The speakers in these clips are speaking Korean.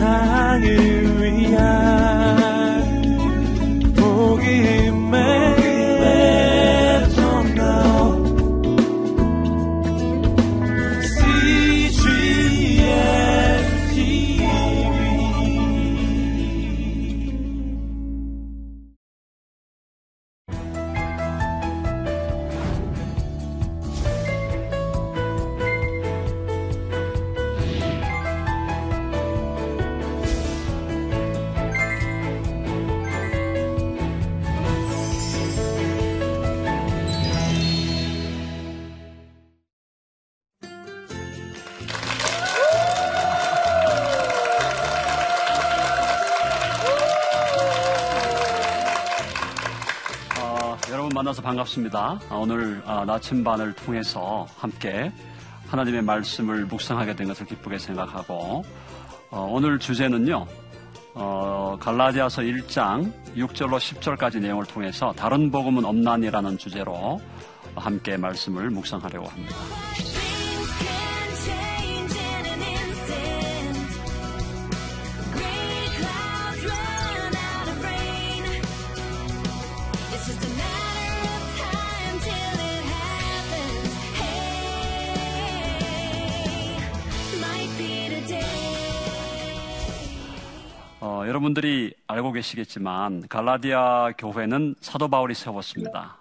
세상을 위한 복음의 통로 CGN TV. 만나서 반갑습니다. 오늘 나침반을 통해서 함께 하나님의 말씀을 묵상하게 된 것을 기쁘게 생각하고, 오늘 주제는요, 갈라디아서 1장 6절로 10절까지 내용을 통해서 다른 복음은 없나니라는 주제로 함께 말씀을 묵상하려고 합니다. 여러분들이 알고 계시겠지만 갈라디아 교회는 사도 바울이 세웠습니다.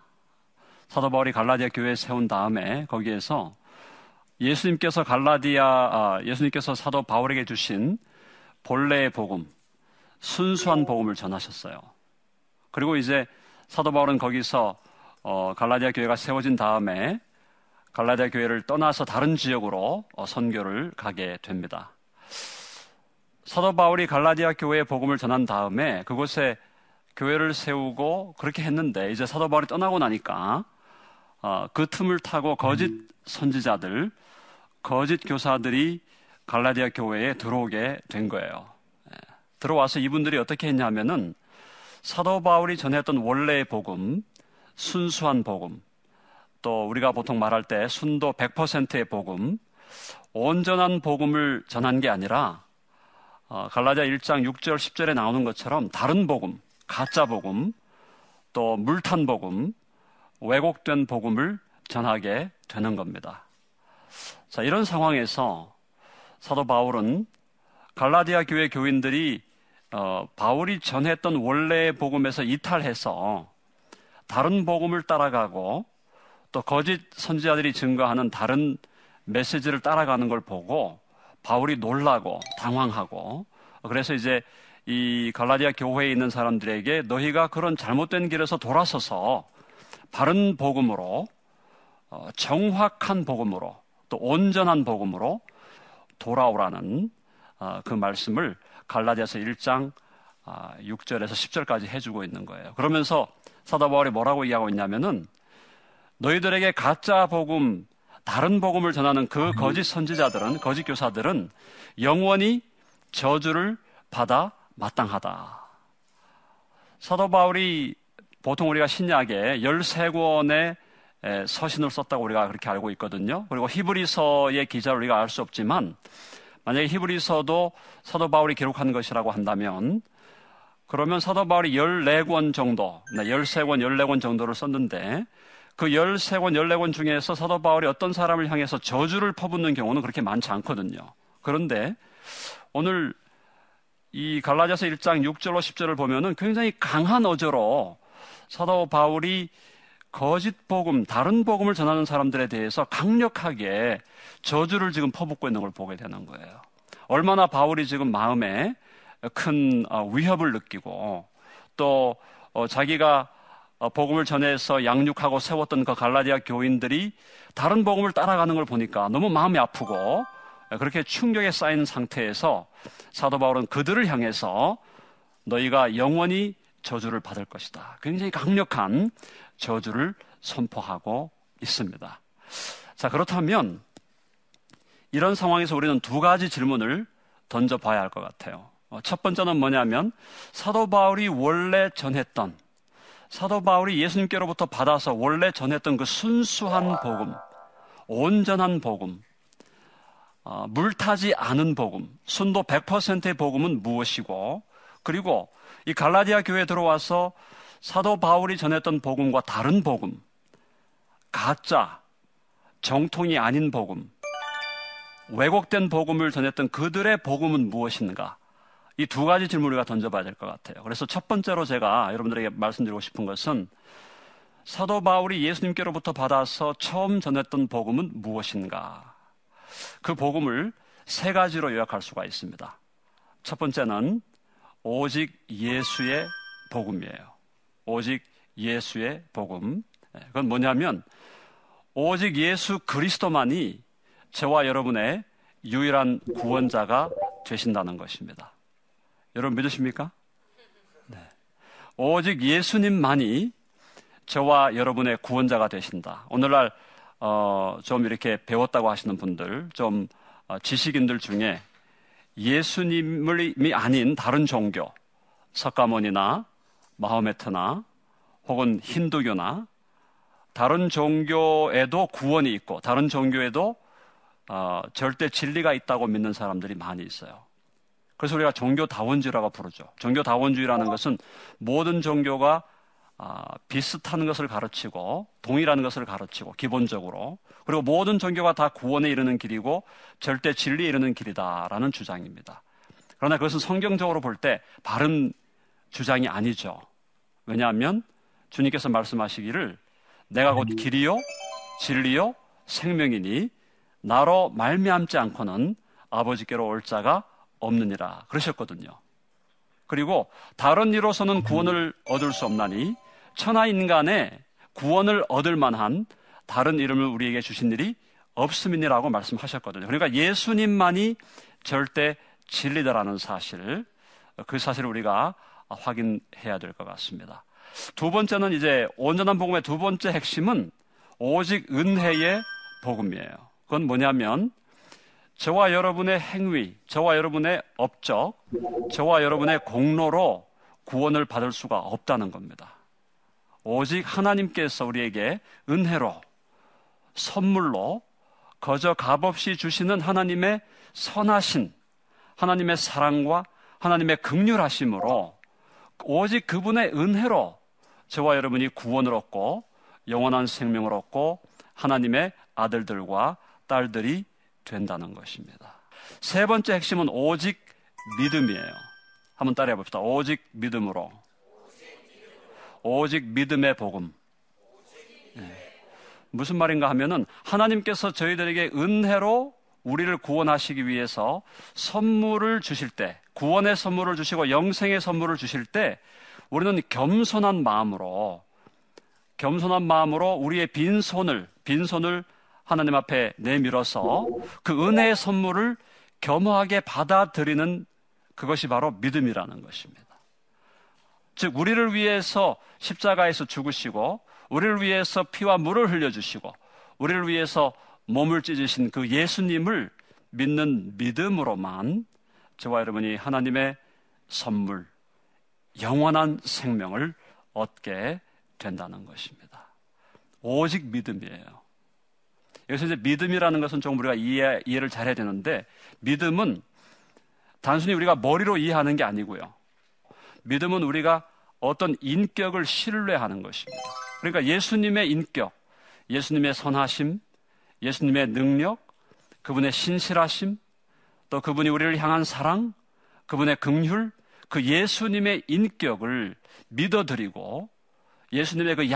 사도 바울이 갈라디아 교회에 세운 다음에 거기에서 예수님께서 사도 바울에게 주신 본래의 복음, 순수한 복음을 전하셨어요. 그리고 이제 사도 바울은 거기서 갈라디아 교회가 세워진 다음에 갈라디아 교회를 떠나서 다른 지역으로 선교를 가게 됩니다. 사도 바울이 갈라디아 교회에 복음을 전한 다음에 그곳에 교회를 세우고 그렇게 했는데, 이제 사도 바울이 떠나고 나니까 그 틈을 타고 거짓 선지자들, 거짓 교사들이 갈라디아 교회에 들어오게 된 거예요. 들어와서 이분들이 어떻게 했냐면은, 사도 바울이 전했던 원래의 복음, 순수한 복음, 또 우리가 보통 말할 때 순도 100%의 복음, 온전한 복음을 전한 게 아니라 갈라디아 1장 6절 10절에 나오는 것처럼 다른 복음, 가짜 복음, 또 물탄 복음, 왜곡된 복음을 전하게 되는 겁니다. 자, 이런 상황에서 사도 바울은 갈라디아 교회 교인들이 바울이 전했던 원래의 복음에서 이탈해서 다른 복음을 따라가고 또 거짓 선지자들이 증거하는 다른 메시지를 따라가는 걸 보고 바울이 놀라고 당황하고, 그래서 이제 이 갈라디아 교회에 있는 사람들에게 너희가 그런 잘못된 길에서 돌아서서 바른 복음으로, 정확한 복음으로, 또 온전한 복음으로 돌아오라는 그 말씀을 갈라디아서 1장 6절에서 10절까지 해주고 있는 거예요. 그러면서 사도 바울이 뭐라고 이야기하고 있냐면은, 너희들에게 가짜 복음, 다른 복음을 전하는 그 거짓 선지자들은, 거짓 교사들은 영원히 저주를 받아 마땅하다. 사도 바울이 보통 우리가 신약에 13권의 서신을 썼다고 우리가 그렇게 알고 있거든요. 그리고 히브리서의 기자를 우리가 알 수 없지만, 만약에 히브리서도 사도 바울이 기록한 것이라고 한다면, 그러면 사도 바울이 14권 정도, 13권, 14권 정도를 썼는데, 그 13권, 14권 중에서 사도 바울이 어떤 사람을 향해서 저주를 퍼붓는 경우는 그렇게 많지 않거든요. 그런데 오늘 이 갈라디아서 1장 6절로 10절을 보면은 굉장히 강한 어조로 사도 바울이 거짓 복음, 다른 복음을 전하는 사람들에 대해서 강력하게 저주를 지금 퍼붓고 있는 걸 보게 되는 거예요. 얼마나 바울이 지금 마음에 큰 위협을 느끼고, 또 자기가 복음을 전해서 양육하고 세웠던 그 갈라디아 교인들이 다른 복음을 따라가는 걸 보니까 너무 마음이 아프고, 그렇게 충격에 쌓인 상태에서 사도 바울은 그들을 향해서 너희가 영원히 저주를 받을 것이다, 굉장히 강력한 저주를 선포하고 있습니다. 자, 그렇다면 이런 상황에서 우리는 두 가지 질문을 던져봐야 할 것 같아요. 첫 번째는 뭐냐면, 사도 바울이 원래 전했던, 사도 바울이 예수님께로부터 받아서 원래 전했던 그 순수한 복음, 온전한 복음, 물타지 않은 복음, 순도 100%의 복음은 무엇이고, 그리고 이 갈라디아 교회에 들어와서 사도 바울이 전했던 복음과 다른 복음, 가짜, 정통이 아닌 복음, 왜곡된 복음을 전했던 그들의 복음은 무엇인가? 이 두 가지 질문을 우리가 던져봐야 될 것 같아요. 그래서 첫 번째로 제가 여러분들에게 말씀드리고 싶은 것은 사도 바울이 예수님께로부터 받아서 처음 전했던 복음은 무엇인가? 그 복음을 세 가지로 요약할 수가 있습니다. 첫 번째는 오직 예수의 복음이에요. 오직 예수의 복음. 그건 뭐냐면 오직 예수 그리스도만이 저와 여러분의 유일한 구원자가 되신다는 것입니다. 여러분 믿으십니까? 네. 오직 예수님만이 저와 여러분의 구원자가 되신다. 오늘날 좀 이렇게 배웠다고 하시는 분들, 좀 지식인들 중에 예수님이 아닌 다른 종교, 석가모니나 마호메트나 혹은 힌두교나 다른 종교에도 구원이 있고 다른 종교에도 절대 진리가 있다고 믿는 사람들이 많이 있어요. 그래서 우리가 종교다원주의라고 부르죠. 종교다원주의라는 것은 모든 종교가 비슷한 것을 가르치고 동일한 것을 가르치고 기본적으로, 그리고 모든 종교가 다 구원에 이르는 길이고 절대 진리에 이르는 길이다라는 주장입니다. 그러나 그것은 성경적으로 볼 때 바른 주장이 아니죠. 왜냐하면 주님께서 말씀하시기를 내가 곧 길이요 진리요 생명이니 나로 말미암지 않고는 아버지께로 올 자가 없느니라 그러셨거든요. 그리고 다른 이로서는 구원을 얻을 수 없나니 천하인간에 구원을 얻을 만한 다른 이름을 우리에게 주신 일이 없음이니라고 말씀하셨거든요. 그러니까 예수님만이 절대 진리다라는 사실, 그 사실을 우리가 확인해야 될 것 같습니다. 두 번째는 이제 온전한 복음의 두 번째 핵심은 오직 은혜의 복음이에요. 그건 뭐냐면 저와 여러분의 행위, 저와 여러분의 업적, 저와 여러분의 공로로 구원을 받을 수가 없다는 겁니다. 오직 하나님께서 우리에게 은혜로, 선물로, 거저 값없이 주시는 하나님의 선하신, 하나님의 사랑과 하나님의 긍휼하심으로, 오직 그분의 은혜로 저와 여러분이 구원을 얻고 영원한 생명을 얻고 하나님의 아들들과 딸들이 된다는 것입니다. 세 번째 핵심은 오직 믿음이에요. 한번 따라해 봅시다. 오직 믿음으로. 오직 믿음의 복음. 네. 무슨 말인가 하면은 하나님께서 저희들에게 은혜로 우리를 구원하시기 위해서 선물을 주실 때, 구원의 선물을 주시고 영생의 선물을 주실 때 우리는 겸손한 마음으로 우리의 빈손을 하나님 앞에 내밀어서 그 은혜의 선물을 겸허하게 받아들이는 그것이 바로 믿음이라는 것입니다. 즉 우리를 위해서 십자가에서 죽으시고 우리를 위해서 피와 물을 흘려주시고 우리를 위해서 몸을 찢으신 그 예수님을 믿는 믿음으로만 저와 여러분이 하나님의 선물, 영원한 생명을 얻게 된다는 것입니다. 오직 믿음이에요. 여기서 이제 믿음이라는 것은 좀 우리가 이해를 잘해야 되는데, 믿음은 단순히 우리가 머리로 이해하는 게 아니고요. 믿음은 우리가 어떤 인격을 신뢰하는 것입니다. 그러니까 예수님의 인격, 예수님의 선하심, 예수님의 능력, 그분의 신실하심, 또 그분이 우리를 향한 사랑, 그분의 긍휼, 그 예수님의 인격을 믿어드리고 예수님의 그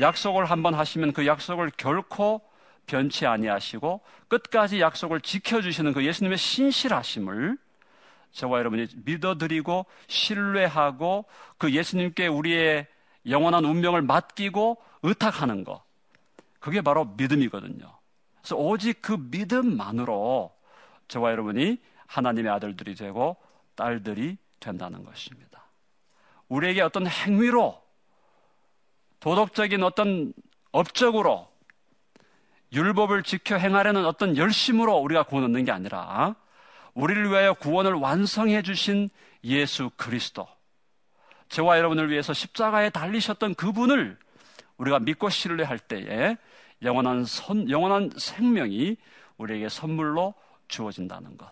약속을 한번 하시면 그 약속을 결코 변치 아니하시고 끝까지 약속을 지켜주시는 그 예수님의 신실하심을 저와 여러분이 믿어드리고 신뢰하고 그 예수님께 우리의 영원한 운명을 맡기고 의탁하는 것, 그게 바로 믿음이거든요. 그래서 오직 그 믿음만으로 저와 여러분이 하나님의 아들들이 되고 딸들이 된다는 것입니다. 우리에게 어떤 행위로, 도덕적인 어떤 업적으로, 율법을 지켜 행하려는 어떤 열심으로 우리가 구원 얻는 게 아니라 우리를 위하여 구원을 완성해 주신 예수 그리스도, 저와 여러분을 위해서 십자가에 달리셨던 그분을 우리가 믿고 신뢰할 때에 영원한 생명이 우리에게 선물로 주어진다는 것.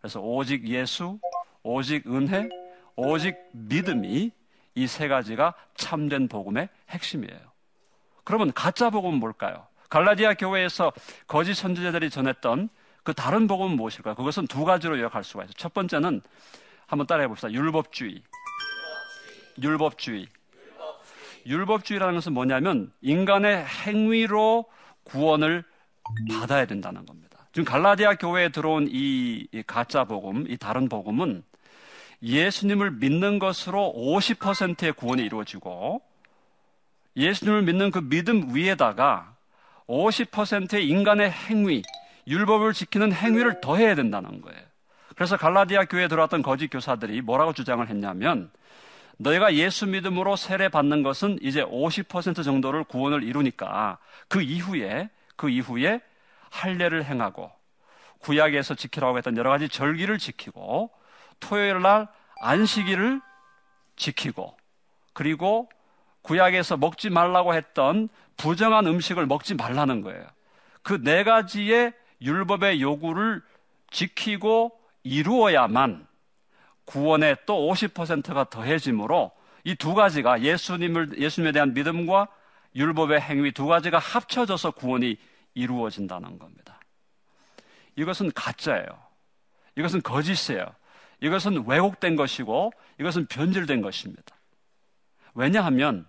그래서 오직 예수, 오직 은혜, 오직 믿음이 이 세 가지가 참된 복음의 핵심이에요. 그러면 가짜 복음은 뭘까요? 갈라디아 교회에서 거짓 선지자들이 전했던 그 다른 복음은 무엇일까요? 그것은 두 가지로 요약할 수가 있어요. 첫 번째는 한번 따라해 봅시다. 율법주의. 율법주의라는 것은 뭐냐면 인간의 행위로 구원을 받아야 된다는 겁니다. 지금 갈라디아 교회에 들어온 이 가짜 복음, 이 다른 복음은 예수님을 믿는 것으로 50%의 구원이 이루어지고, 예수님을 믿는 그 믿음 위에다가 50%의 인간의 행위, 율법을 지키는 행위를 더해야 된다는 거예요. 그래서 갈라디아 교회에 들어왔던 거짓 교사들이 뭐라고 주장을 했냐면, 너희가 예수 믿음으로 세례 받는 것은 이제 50% 정도를 구원을 이루니까 그 이후에 할례를 행하고 구약에서 지키라고 했던 여러 가지 절기를 지키고 토요일 날 안식일을 지키고, 그리고 구약에서 먹지 말라고 했던 부정한 음식을 먹지 말라는 거예요. 그 네 가지의 율법의 요구를 지키고 이루어야만 구원에 또 50%가 더해지므로 이 두 가지가, 예수님에 대한 믿음과 율법의 행위 두 가지가 합쳐져서 구원이 이루어진다는 겁니다. 이것은 가짜예요. 이것은 거짓이에요. 이것은 왜곡된 것이고 이것은 변질된 것입니다. 왜냐하면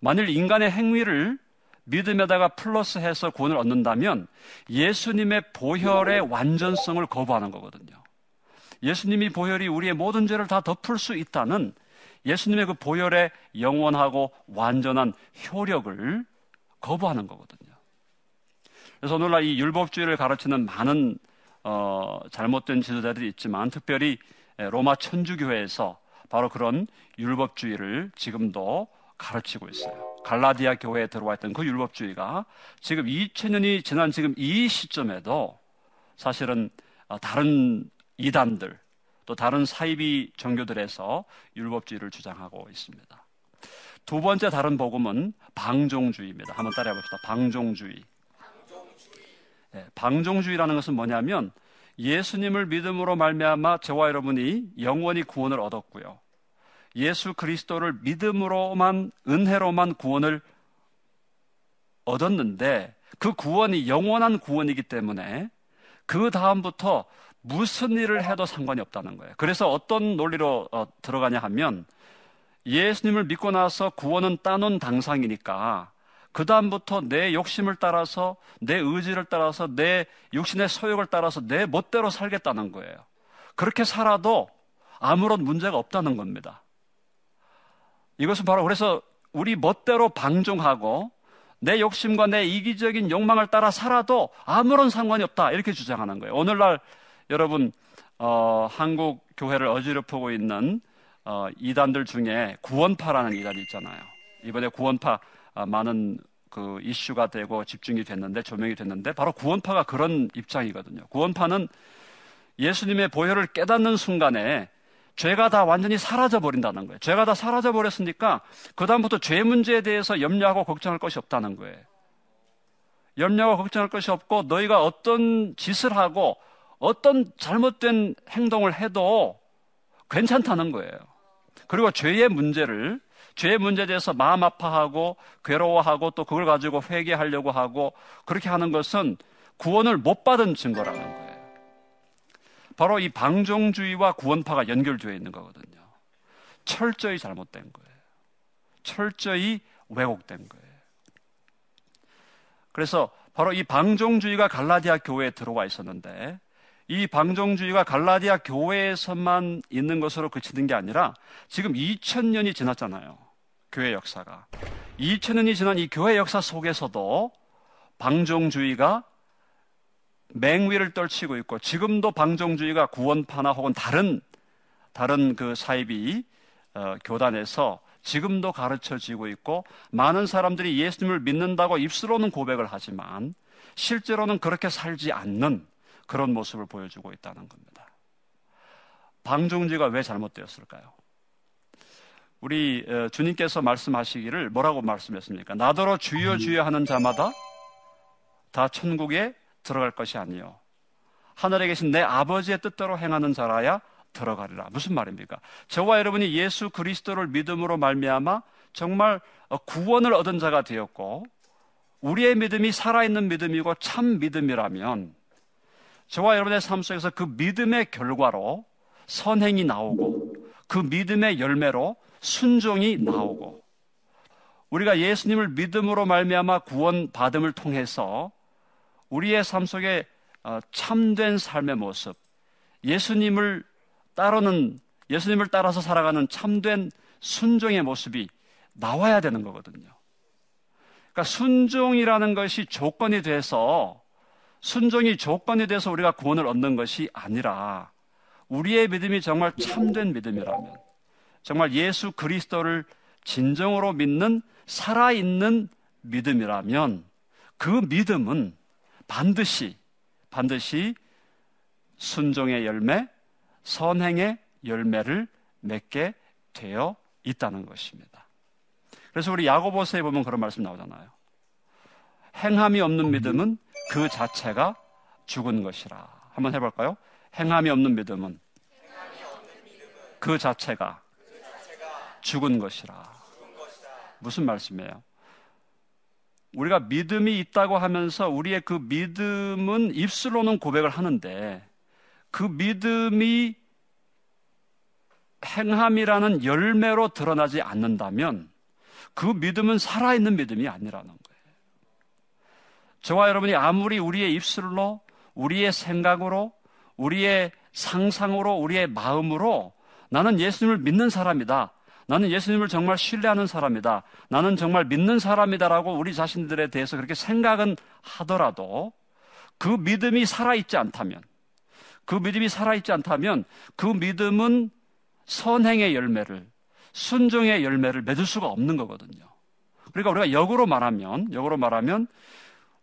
만일 인간의 행위를 믿음에다가 플러스해서 구원을 얻는다면 예수님의 보혈의 완전성을 거부하는 거거든요. 예수님이 보혈이 우리의 모든 죄를 다 덮을 수 있다는 예수님의 그 보혈의 영원하고 완전한 효력을 거부하는 거거든요. 그래서 오늘날 이 율법주의를 가르치는 많은 잘못된 지도자들이 있지만, 특별히 로마 천주교회에서 바로 그런 율법주의를 지금도 가르치고 있어요. 갈라디아 교회에 들어와 있던 그 율법주의가 지금 2000년이 지난 지금 이 시점에도 사실은 다른 이단들, 또 다른 사이비 종교들에서 율법주의를 주장하고 있습니다. 두 번째 다른 복음은 방종주의입니다. 한번 따라해 봅시다. 방종주의. 네, 방종주의라는 것은 뭐냐면 예수님을 믿음으로 말미암아 저와 여러분이 영원히 구원을 얻었고요, 예수 그리스도를 믿음으로만, 은혜로만 구원을 얻었는데 그 구원이 영원한 구원이기 때문에 그 다음부터 무슨 일을 해도 상관이 없다는 거예요. 그래서 어떤 논리로 들어가냐 하면, 예수님을 믿고 나서 구원은 따놓은 당상이니까 그 다음부터 내 욕심을 따라서, 내 의지를 따라서, 내 육신의 소욕을 따라서 내 멋대로 살겠다는 거예요. 그렇게 살아도 아무런 문제가 없다는 겁니다. 이것은 바로 그래서 우리 멋대로 방종하고 내 욕심과 내 이기적인 욕망을 따라 살아도 아무런 상관이 없다, 이렇게 주장하는 거예요. 오늘날 여러분, 한국 교회를 어지럽히고 있는 이단들 중에 구원파라는 이단이 있잖아요. 이번에 구원파 많은 그 이슈가 되고 집중이 됐는데, 조명이 됐는데, 바로 구원파가 그런 입장이거든요. 구원파는 예수님의 보혈을 깨닫는 순간에 죄가 다 완전히 사라져버린다는 거예요. 죄가 다 사라져버렸으니까 그 다음부터 죄 문제에 대해서 염려하고 걱정할 것이 없다는 거예요. 염려하고 걱정할 것이 없고, 너희가 어떤 짓을 하고 어떤 잘못된 행동을 해도 괜찮다는 거예요. 그리고 죄의 문제에 대해서 마음 아파하고 괴로워하고 또 그걸 가지고 회개하려고 하고, 그렇게 하는 것은 구원을 못 받은 증거라는 거예요. 바로 이 방종주의와 구원파가 연결되어 있는 거거든요. 철저히 잘못된 거예요. 철저히 왜곡된 거예요. 그래서 바로 이 방종주의가 갈라디아 교회에 들어와 있었는데, 이 방종주의가 갈라디아 교회에서만 있는 것으로 그치는 게 아니라 지금 2000년이 지났잖아요. 교회 역사가. 2000년이 지난 이 교회 역사 속에서도 방종주의가 맹위를 떨치고 있고, 지금도 방종주의가 구원파나 혹은 다른 그 사이비 교단에서 지금도 가르쳐지고 있고, 많은 사람들이 예수님을 믿는다고 입술로는 고백을 하지만 실제로는 그렇게 살지 않는 그런 모습을 보여주고 있다는 겁니다. 방종주의가 왜 잘못되었을까요? 우리 주님께서 말씀하시기를 뭐라고 말씀했습니까? 나더러 주여 주여 하는 자마다 다 천국에 들어갈 것이 아니요 하늘에 계신 내 아버지의 뜻대로 행하는 자라야 들어가리라. 무슨 말입니까? 저와 여러분이 예수 그리스도를 믿음으로 말미암아 정말 구원을 얻은 자가 되었고 우리의 믿음이 살아있는 믿음이고 참 믿음이라면 저와 여러분의 삶 속에서 그 믿음의 결과로 선행이 나오고 그 믿음의 열매로 순종이 나오고 우리가 예수님을 믿음으로 말미암아 구원받음을 통해서 우리의 삶 속에 참된 삶의 모습, 예수님을 따르는, 예수님을 따라서 살아가는 참된 순종의 모습이 나와야 되는 거거든요. 그러니까 순종이라는 것이 조건이 돼서, 순종이 조건이 돼서 우리가 구원을 얻는 것이 아니라 우리의 믿음이 정말 참된 믿음이라면, 정말 예수 그리스도를 진정으로 믿는 살아있는 믿음이라면 그 믿음은 반드시 순종의 열매, 선행의 열매를 맺게 되어 있다는 것입니다. 그래서 우리 야고보서에 보면 그런 말씀 나오잖아요. 행함이 없는 믿음은 그 자체가 죽은 것이라. 한번 해볼까요? 행함이 없는 믿음은 그 자체가 죽은 것이라. 무슨 말씀이에요? 우리가 믿음이 있다고 하면서 우리의 그 믿음은 입술로는 고백을 하는데 그 믿음이 행함이라는 열매로 드러나지 않는다면 그 믿음은 살아있는 믿음이 아니라는 거예요. 저와 여러분이 아무리 우리의 입술로, 우리의 생각으로, 우리의 상상으로, 우리의 마음으로 나는 예수님을 믿는 사람이다, 나는 예수님을 정말 신뢰하는 사람이다, 나는 정말 믿는 사람이다라고 우리 자신들에 대해서 그렇게 생각은 하더라도 그 믿음이 살아있지 않다면, 그 믿음은 선행의 열매를, 순종의 열매를 맺을 수가 없는 거거든요. 그러니까 우리가 역으로 말하면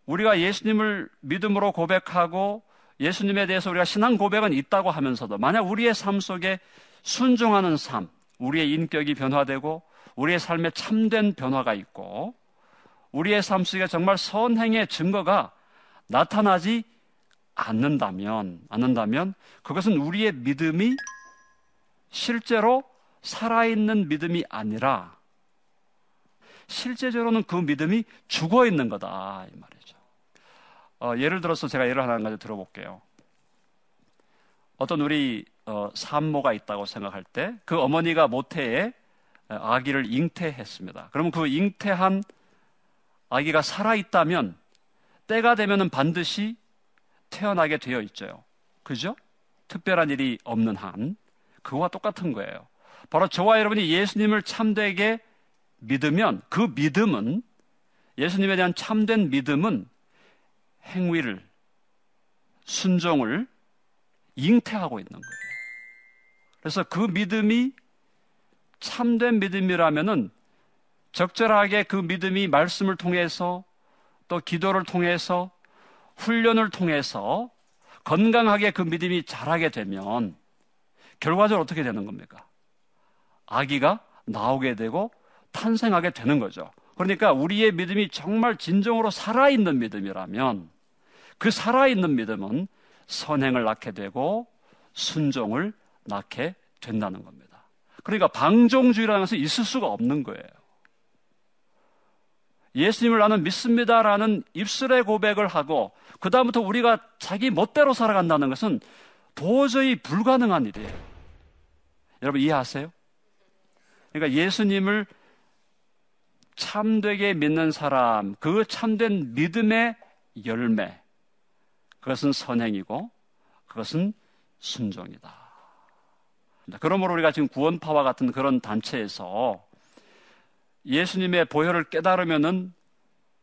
우리가 예수님을 믿음으로 고백하고 예수님에 대해서 우리가 신앙 고백은 있다고 하면서도 만약 우리의 삶 속에 순종하는 삶, 우리의 인격이 변화되고 우리의 삶에 참된 변화가 있고 우리의 삶 속에 정말 선행의 증거가 나타나지 않는다면 그것은 우리의 믿음이 실제로 살아있는 믿음이 아니라 실제적으로는 그 믿음이 죽어있는 거다, 이 말이죠. 예를 들어서 제가 예를 하나 한 가지 들어볼게요. 어떤 우리 산모가 있다고 생각할 때 그 어머니가 모태에 아기를 잉태했습니다. 그러면 그 잉태한 아기가 살아있다면 때가 되면은 반드시 태어나게 되어 있죠. 그죠? 특별한 일이 없는 한 그와 똑같은 거예요. 바로 저와 여러분이 예수님을 참되게 믿으면 그 믿음은, 예수님에 대한 참된 믿음은 행위를, 순종을 잉태하고 있는 거예요. 그래서 그 믿음이 참된 믿음이라면은 적절하게 그 믿음이 말씀을 통해서 또 기도를 통해서 훈련을 통해서 건강하게 그 믿음이 자라게 되면 결과적으로 어떻게 되는 겁니까? 아기가 나오게 되고 탄생하게 되는 거죠. 그러니까 우리의 믿음이 정말 진정으로 살아있는 믿음이라면 그 살아있는 믿음은 선행을 낳게 되고 순종을 낳게 된다는 겁니다. 그러니까 방종주의라는 것은 있을 수가 없는 거예요. 예수님을 나는 믿습니다라는 입술의 고백을 하고 그 다음부터 우리가 자기 멋대로 살아간다는 것은 도저히 불가능한 일이에요. 여러분 이해하세요? 그러니까 예수님을 참되게 믿는 사람, 그 참된 믿음의 열매, 그것은 선행이고 그것은 순종이다. 그러므로 우리가 지금 구원파와 같은 그런 단체에서 예수님의 보혈을 깨달으면은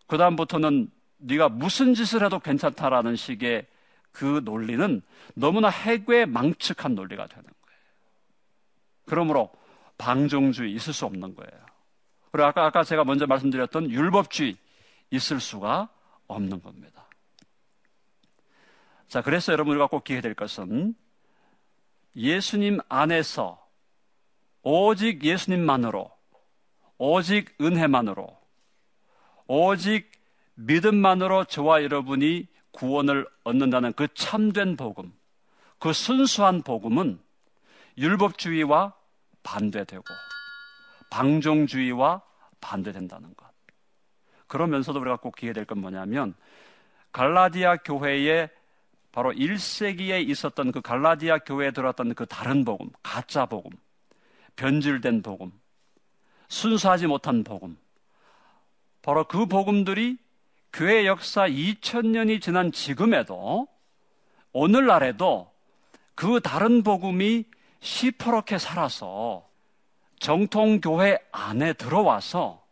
그 다음부터는 네가 무슨 짓을 해도 괜찮다라는 식의 그 논리는 너무나 해괴망측한 논리가 되는 거예요. 그러므로 방종주의 있을 수 없는 거예요. 그리고 아까 제가 먼저 말씀드렸던 율법주의 있을 수가 없는 겁니다. 자, 그래서 여러분 우리가 꼭 기억해야 될 것은 예수님 안에서 오직 예수님만으로, 오직 은혜만으로, 오직 믿음만으로 저와 여러분이 구원을 얻는다는 그 참된 복음, 그 순수한 복음은 율법주의와 반대되고 방종주의와 반대된다는 것. 그러면서도 우리가 꼭 기억해야 될 건 뭐냐면, 갈라디아 교회에 바로 1세기에 있었던 그 갈라디아 교회에 들어왔던 그 다른 복음, 가짜 복음, 변질된 복음, 순수하지 못한 복음, 바로 그 복음들이 교회 역사 2000년이 지난 지금에도, 오늘날에도 그 다른 복음이 시퍼렇게 살아서 정통교회 안에 들어와서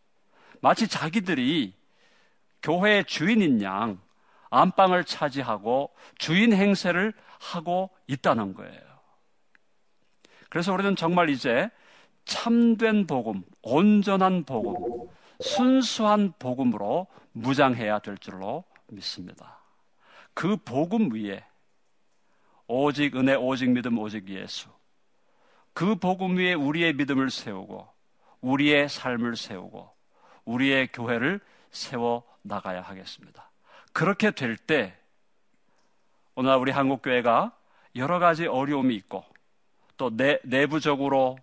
마치 자기들이 교회의 주인인 양 안방을 차지하고 주인 행세를 하고 있다는 거예요. 그래서 우리는 정말 이제 참된 복음, 온전한 복음, 순수한 복음으로 무장해야 될 줄로 믿습니다. 그 복음 위에 오직 은혜, 오직 믿음, 오직 예수, 그 복음 위에 우리의 믿음을 세우고 우리의 삶을 세우고 우리의 교회를 세워나가야 하겠습니다. 그렇게 될 때 오늘날 우리 한국교회가 여러 가지 어려움이 있고 또 내부적으로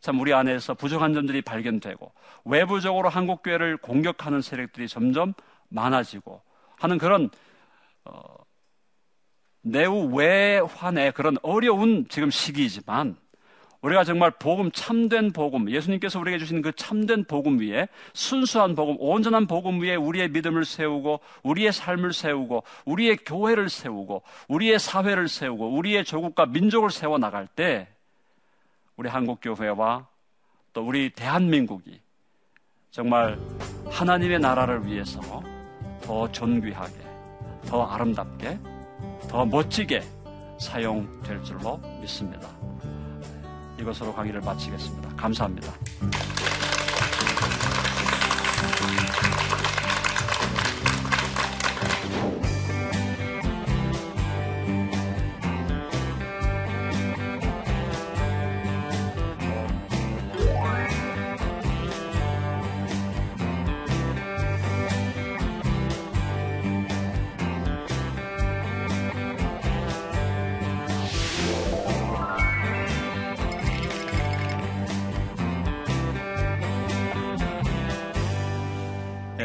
참 우리 안에서 부족한 점들이 발견되고 외부적으로 한국교회를 공격하는 세력들이 점점 많아지고 하는 그런 내후 외환의 그런 어려운 지금 시기이지만, 우리가 정말 복음, 참된 복음, 예수님께서 우리에게 주신 그 참된 복음 위에, 순수한 복음, 온전한 복음 위에 우리의 믿음을 세우고 우리의 삶을 세우고 우리의 교회를 세우고 우리의 사회를 세우고 우리의 조국과 민족을 세워나갈 때 우리 한국교회와 또 우리 대한민국이 정말 하나님의 나라를 위해서 더 존귀하게, 더 아름답게, 더 멋지게 사용될 줄로 믿습니다. 이것으로 강의를 마치겠습니다. 감사합니다.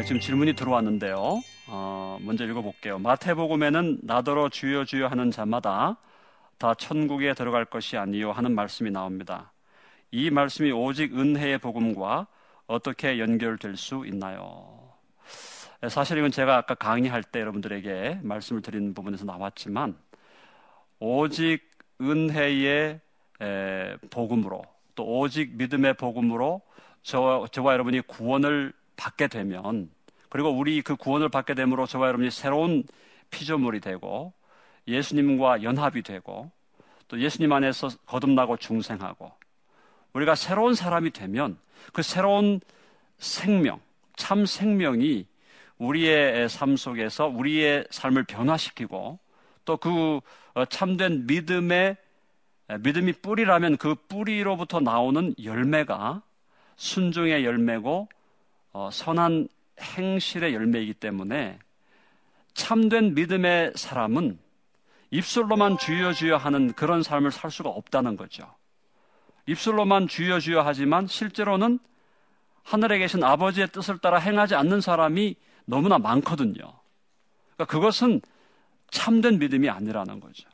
지금 질문이 들어왔는데요. 먼저 읽어볼게요. 마태복음에는 나더러 주여 주여 하는 자마다 다 천국에 들어갈 것이 아니요 하는 말씀이 나옵니다. 이 말씀이 오직 은혜의 복음과 어떻게 연결될 수 있나요? 사실 이건 제가 아까 강의할 때 여러분들에게 말씀을 드린 부분에서 나왔지만, 오직 은혜의 복음으로 또 오직 믿음의 복음으로 저와 여러분이 구원을 받게 되면, 그리고 우리 그 구원을 받게 됨으로 저와 여러분이 새로운 피조물이 되고 예수님과 연합이 되고 또 예수님 안에서 거듭나고 중생하고 우리가 새로운 사람이 되면 그 새로운 생명, 참 생명이 우리의 삶 속에서 우리의 삶을 변화시키고 또 그 참된 믿음이 뿌리라면 그 뿌리로부터 나오는 열매가 순종의 열매고 선한 행실의 열매이기 때문에, 참된 믿음의 사람은 입술로만 주여 주여 하는 그런 삶을 살 수가 없다는 거죠. 입술로만 주여 주여 하지만 실제로는 하늘에 계신 아버지의 뜻을 따라 행하지 않는 사람이 너무나 많거든요. 그러니까 그것은 참된 믿음이 아니라는 거죠.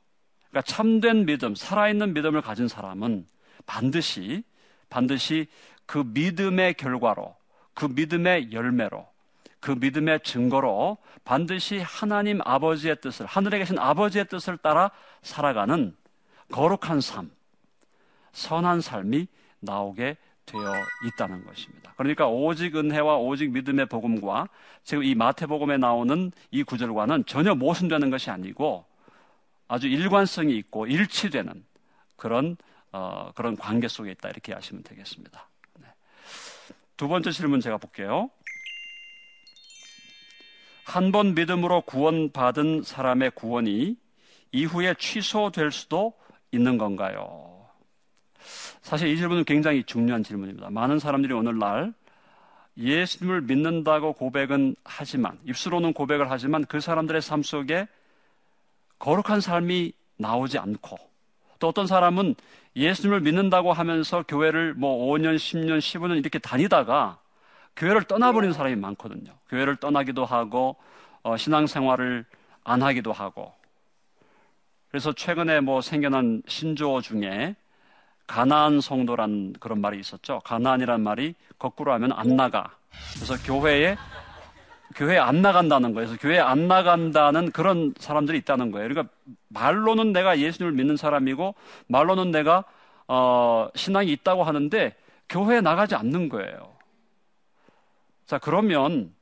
그러니까 참된 믿음, 살아있는 믿음을 가진 사람은 반드시 그 믿음의 결과로, 그 믿음의 열매로, 그 믿음의 증거로 반드시 하나님 아버지의 뜻을, 하늘에 계신 아버지의 뜻을 따라 살아가는 거룩한 삶, 선한 삶이 나오게 되어 있다는 것입니다. 그러니까 오직 은혜와 오직 믿음의 복음과 지금 이 마태복음에 나오는 이 구절과는 전혀 모순되는 것이 아니고 아주 일관성이 있고 일치되는 그런 관계 속에 있다, 이렇게 하시면 되겠습니다. 두 번째 질문 제가 볼게요. 한 번 믿음으로 구원받은 사람의 구원이 이후에 취소될 수도 있는 건가요? 사실 이 질문은 굉장히 중요한 질문입니다. 많은 사람들이 오늘날 예수님을 믿는다고 고백은 하지만, 입술로는 고백을 하지만 그 사람들의 삶 속에 거룩한 삶이 나오지 않고, 또 어떤 사람은 예수님을 믿는다고 하면서 교회를 5년, 10년, 15년 이렇게 다니다가 교회를 떠나버리는 사람이 많거든요. 교회를 떠나기도 하고 신앙생활을 안 하기도 하고. 그래서 최근에 생겨난 신조어 중에 가나안 성도란 그런 말이 있었죠. 가나안이란 말이 거꾸로 하면 안 나가. 그래서 교회에 안 나간다는 거예요. 그래서 교회에 안 나간다는 그런 사람들이 있다는 거예요. 그러니까 말로는 내가 예수님을 믿는 사람이고 말로는 내가 신앙이 있다고 하는데 교회에 나가지 않는 거예요. 자, 그러면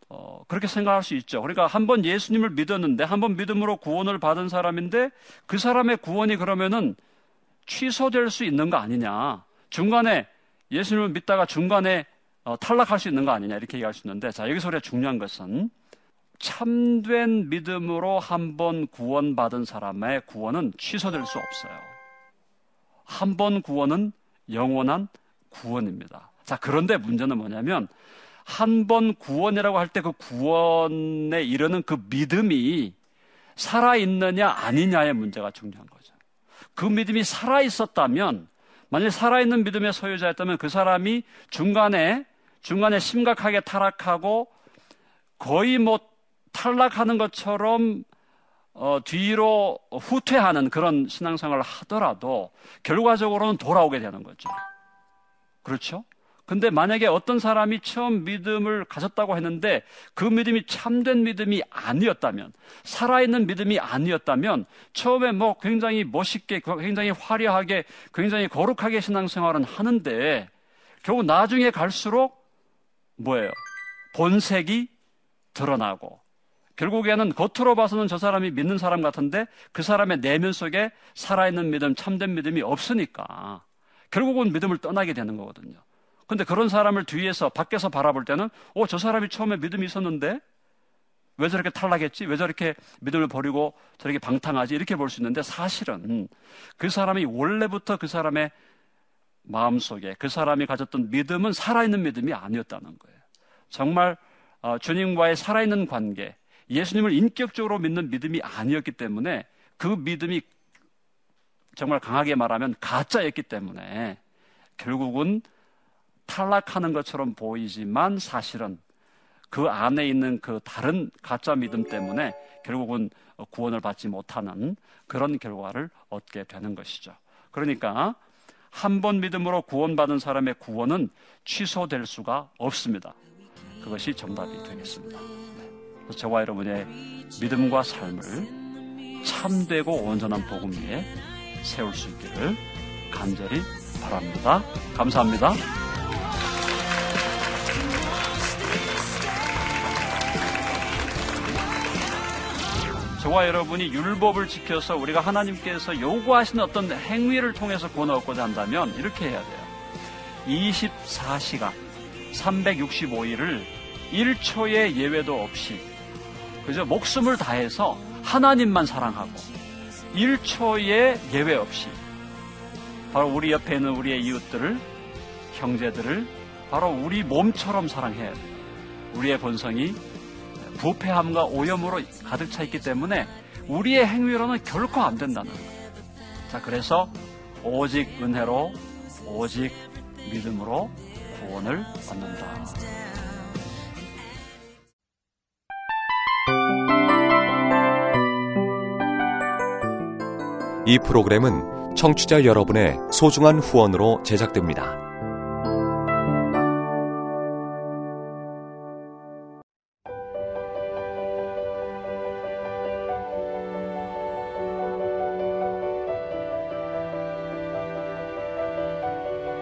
그렇게 생각할 수 있죠. 그러니까 한번 예수님을 믿었는데, 한번 믿음으로 구원을 받은 사람인데 그 사람의 구원이 그러면은 취소될 수 있는 거 아니냐, 중간에 예수님을 믿다가 중간에 탈락할 수 있는 거 아니냐, 이렇게 얘기할 수 있는데, 자, 여기서 우리가 중요한 것은 참된 믿음으로 한번 구원받은 사람의 구원은 취소될 수 없어요. 한 번 구원은 영원한 구원입니다. 자, 그런데 문제는 뭐냐면 한 번 구원이라고 할 때 그 구원에 이르는 그 믿음이 살아있느냐 아니냐의 문제가 중요한 거죠. 그 믿음이 살아있었다면, 만약에 살아있는 믿음의 소유자였다면 그 사람이 중간에 심각하게 타락하고 거의 탈락하는 것처럼 뒤로 후퇴하는 그런 신앙생활을 하더라도 결과적으로는 돌아오게 되는 거죠. 그렇죠? 근데 만약에 어떤 사람이 처음 믿음을 가졌다고 했는데 그 믿음이 참된 믿음이 아니었다면, 살아있는 믿음이 아니었다면, 처음에 굉장히 멋있게, 굉장히 화려하게, 굉장히 거룩하게 신앙생활은 하는데 결국 나중에 갈수록 본색이 드러나고, 결국에는 겉으로 봐서는 저 사람이 믿는 사람 같은데 그 사람의 내면 속에 살아있는 믿음, 참된 믿음이 없으니까 결국은 믿음을 떠나게 되는 거거든요. 근데 그런 사람을 밖에서 바라볼 때는, 저 사람이 처음에 믿음이 있었는데 왜 저렇게 탈락했지? 왜 저렇게 믿음을 버리고 저렇게 방탕하지? 이렇게 볼 수 있는데, 사실은 그 사람이 원래부터 그 사람의 마음속에 그 사람이 가졌던 믿음은 살아있는 믿음이 아니었다는 거예요. 정말 주님과의 살아있는 관계, 예수님을 인격적으로 믿는 믿음이 아니었기 때문에, 그 믿음이 정말 강하게 말하면 가짜였기 때문에 결국은 탈락하는 것처럼 보이지만 사실은 그 안에 있는 그 다른 가짜 믿음 때문에 결국은 구원을 받지 못하는 그런 결과를 얻게 되는 것이죠. 그러니까 한 번 믿음으로 구원받은 사람의 구원은 취소될 수가 없습니다. 그것이 정답이 되겠습니다. 그래서 저와 여러분의 믿음과 삶을 참되고 온전한 복음 위에 세울 수 있기를 간절히 바랍니다. 감사합니다. 저와 여러분이 율법을 지켜서 우리가 하나님께서 요구하신 어떤 행위를 통해서 구원을 얻고자 한다면 이렇게 해야 돼요. 24시간 365일을 1초의 예외도 없이, 그저 목숨을 다해서 하나님만 사랑하고 1초의 예외 없이 바로 우리 옆에 있는 우리의 이웃들을, 형제들을 바로 우리 몸처럼 사랑해야 돼요. 우리의 본성이 부패함과 오염으로 가득 차 있기 때문에 우리의 행위로는 결코 안 된다는 거예요. 자, 그래서 오직 은혜로, 오직 믿음으로 구원을 얻는다. 이 프로그램은 청취자 여러분의 소중한 후원으로 제작됩니다.